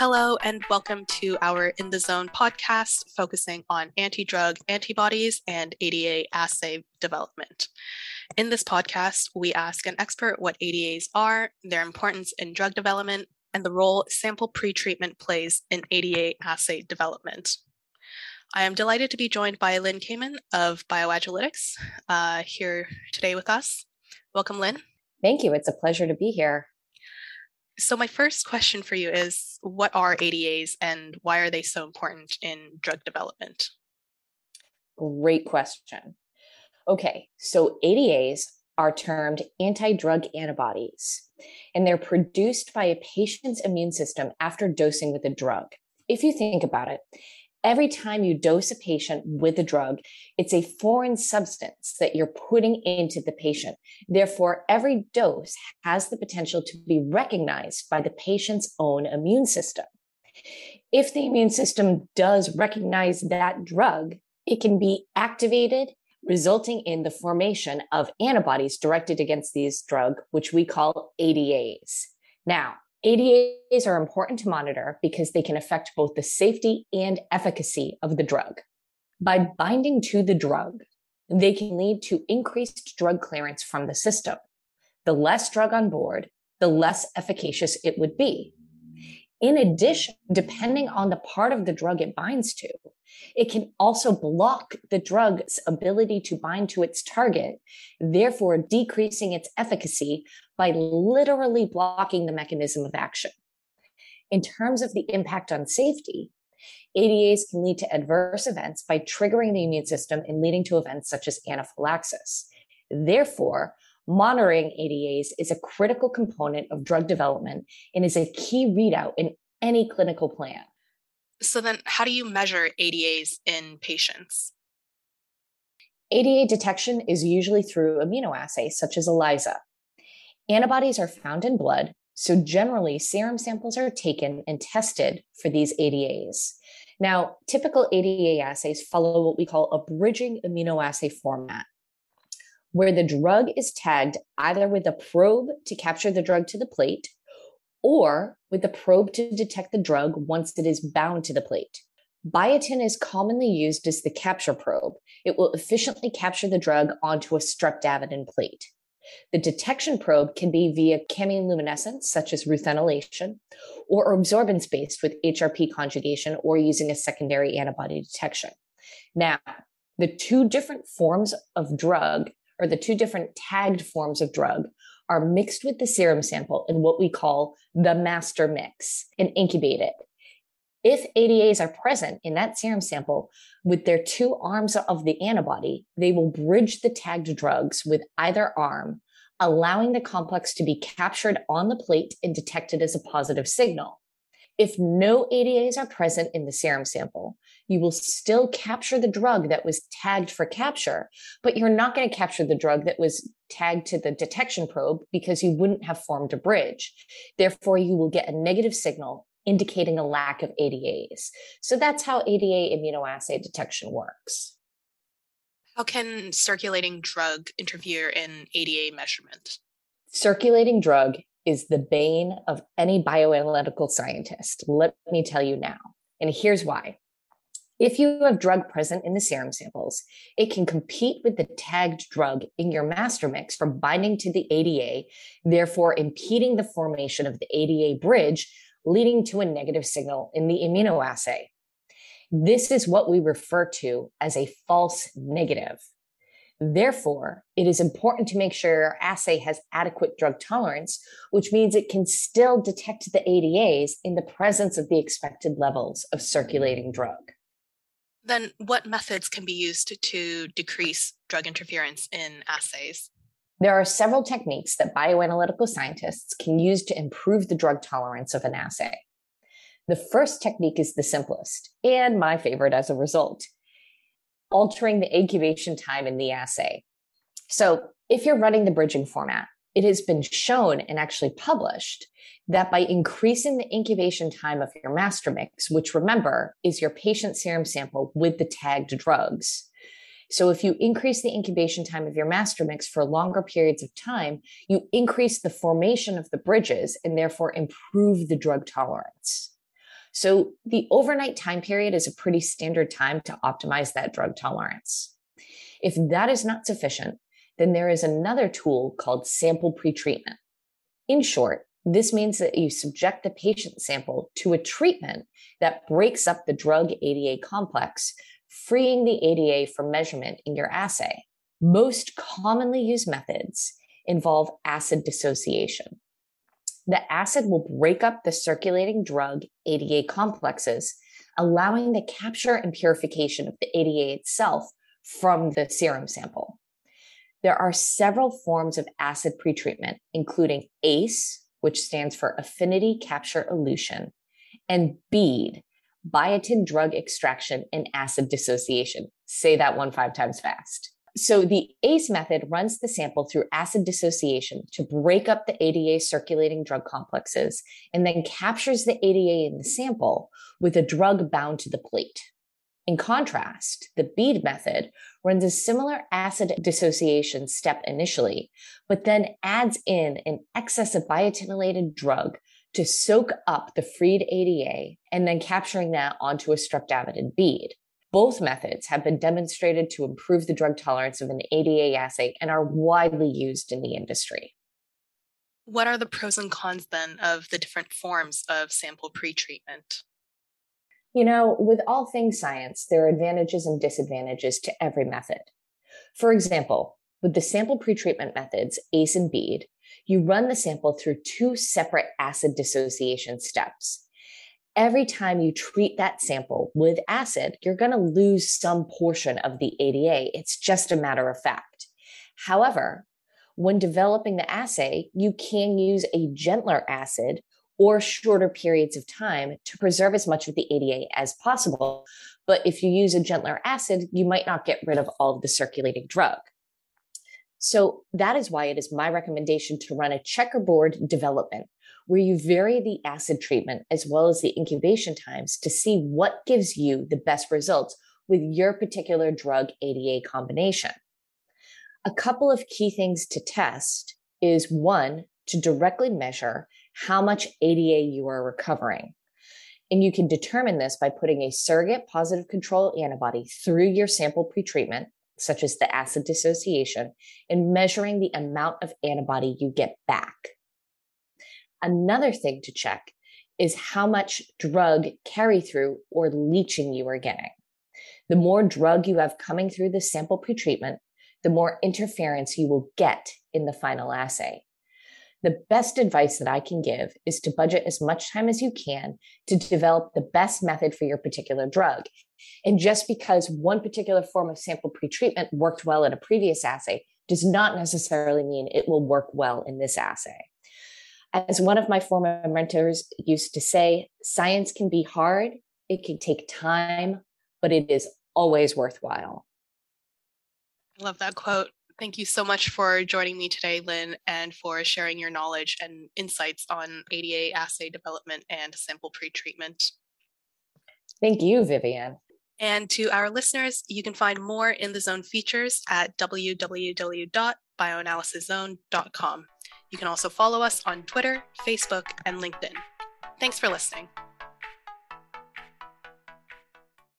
Hello and welcome to our In the Zone podcast focusing on anti-drug antibodies and ADA assay development. In this podcast, we ask an expert what ADAs are, their importance in drug development, and the role sample pretreatment plays in ADA assay development. I am delighted to be joined by Lynn Kamen of BioAgilitics here today with us. Welcome, Lynn. Thank you. It's a pleasure to be here. So my first question for you is, what are ADAs and why are they so important in drug development? Great question. Okay, so ADAs are termed anti-drug antibodies, and they're produced by a patient's immune system after dosing with a drug. If you think about it, every time you dose a patient with a drug, it's a foreign substance that you're putting into the patient. Therefore, every dose has the potential to be recognized by the patient's own immune system. If the immune system does recognize that drug, it can be activated, resulting in the formation of antibodies directed against these drugs, which we call ADAs. Now, ADAs are important to monitor because they can affect both the safety and efficacy of the drug. By binding to the drug, they can lead to increased drug clearance from the system. The less drug on board, the less efficacious it would be. In addition, depending on the part of the drug it binds to, it can also block the drug's ability to bind to its target, therefore decreasing its efficacy by literally blocking the mechanism of action. In terms of the impact on safety, ADAs can lead to adverse events by triggering the immune system and leading to events such as anaphylaxis. Therefore, monitoring ADAs is a critical component of drug development and is a key readout in any clinical plan. So then how do you measure ADAs in patients? ADA detection is usually through immunoassays such as ELISA. Antibodies are found in blood, so generally serum samples are taken and tested for these ADAs. Now, typical ADA assays follow what we call a bridging immunoassay format, where the drug is tagged either with a probe to capture the drug to the plate or with a probe to detect the drug once it is bound to the plate. Biotin is commonly used as the capture probe. It will efficiently capture the drug onto a streptavidin plate. The detection probe can be via chemiluminescence, such as ruthenylation, or absorbance-based with HRP conjugation or using a secondary antibody detection. Now, the two different tagged forms of drug are mixed with the serum sample in what we call the master mix and incubated. If ADAs are present in that serum sample with their two arms of the antibody, they will bridge the tagged drugs with either arm, allowing the complex to be captured on the plate and detected as a positive signal. If no ADAs are present in the serum sample, you will still capture the drug that was tagged for capture, but you're not going to capture the drug that was tagged to the detection probe because you wouldn't have formed a bridge. Therefore, you will get a negative signal indicating a lack of ADAs. So that's how ADA immunoassay detection works. How can circulating drug interfere in ADA measurement? Circulating drug is the bane of any bioanalytical scientist. Let me tell you now, and here's why. If you have drug present in the serum samples, it can compete with the tagged drug in your master mix for binding to the ADA, therefore impeding the formation of the ADA bridge, leading to a negative signal in the immunoassay. This is what we refer to as a false negative. Therefore, it is important to make sure your assay has adequate drug tolerance, which means it can still detect the ADAs in the presence of the expected levels of circulating drug. Then what methods can be used to decrease drug interference in assays? There are several techniques that bioanalytical scientists can use to improve the drug tolerance of an assay. The first technique is the simplest, and my favorite as a result: altering the incubation time in the assay. So if you're running the bridging format, it has been shown and actually published that by increasing the incubation time of your master mix, which remember is your patient serum sample with the tagged drugs. So if you increase the incubation time of your master mix for longer periods of time, you increase the formation of the bridges and therefore improve the drug tolerance. So the overnight time period is a pretty standard time to optimize that drug tolerance. If that is not sufficient, then there is another tool called sample pretreatment. In short, this means that you subject the patient sample to a treatment that breaks up the drug ADA complex, freeing the ADA for measurement in your assay. Most commonly used methods involve acid dissociation. The acid will break up the circulating drug ADA complexes, allowing the capture and purification of the ADA itself from the serum sample. There are several forms of acid pretreatment, including ACE, which stands for Affinity Capture Elution, and BEAD, Biotin Drug Extraction and Acid Dissociation. Say that 15 times fast. So the ACE method runs the sample through acid dissociation to break up the ADA circulating drug complexes and then captures the ADA in the sample with a drug bound to the plate. In contrast, the BEAD method runs a similar acid dissociation step initially, but then adds in an excess of biotinylated drug to soak up the freed ADA and then capturing that onto a streptavidin bead. Both methods have been demonstrated to improve the drug tolerance of an ADA assay and are widely used in the industry. What are the pros and cons then of the different forms of sample pretreatment? You know, with all things science, there are advantages and disadvantages to every method. For example, with the sample pretreatment methods, ACE and BEAD, you run the sample through two separate acid dissociation steps. Every time you treat that sample with acid, you're going to lose some portion of the ADA. It's just a matter of fact. However, when developing the assay, you can use a gentler acid or shorter periods of time to preserve as much of the ADA as possible. But if you use a gentler acid, you might not get rid of all of the circulating drug. So that is why it is my recommendation to run a checkerboard development, where you vary the acid treatment as well as the incubation times to see what gives you the best results with your particular drug ADA combination. A couple of key things to test is one, to directly measure how much ADA you are recovering. And you can determine this by putting a surrogate positive control antibody through your sample pretreatment, such as the acid dissociation, and measuring the amount of antibody you get back. Another thing to check is how much drug carry-through or leaching you are getting. The more drug you have coming through the sample pretreatment, the more interference you will get in the final assay. The best advice that I can give is to budget as much time as you can to develop the best method for your particular drug. And just because one particular form of sample pretreatment worked well in a previous assay does not necessarily mean it will work well in this assay. As one of my former mentors used to say, science can be hard, it can take time, but it is always worthwhile. I love that quote. Thank you so much for joining me today, Lynn, and for sharing your knowledge and insights on ADA assay development and sample pretreatment. Thank you, Vivian. And to our listeners, you can find more In the Zone features at www.bioanalysiszone.com. You can also follow us on Twitter, Facebook, and LinkedIn. Thanks for listening.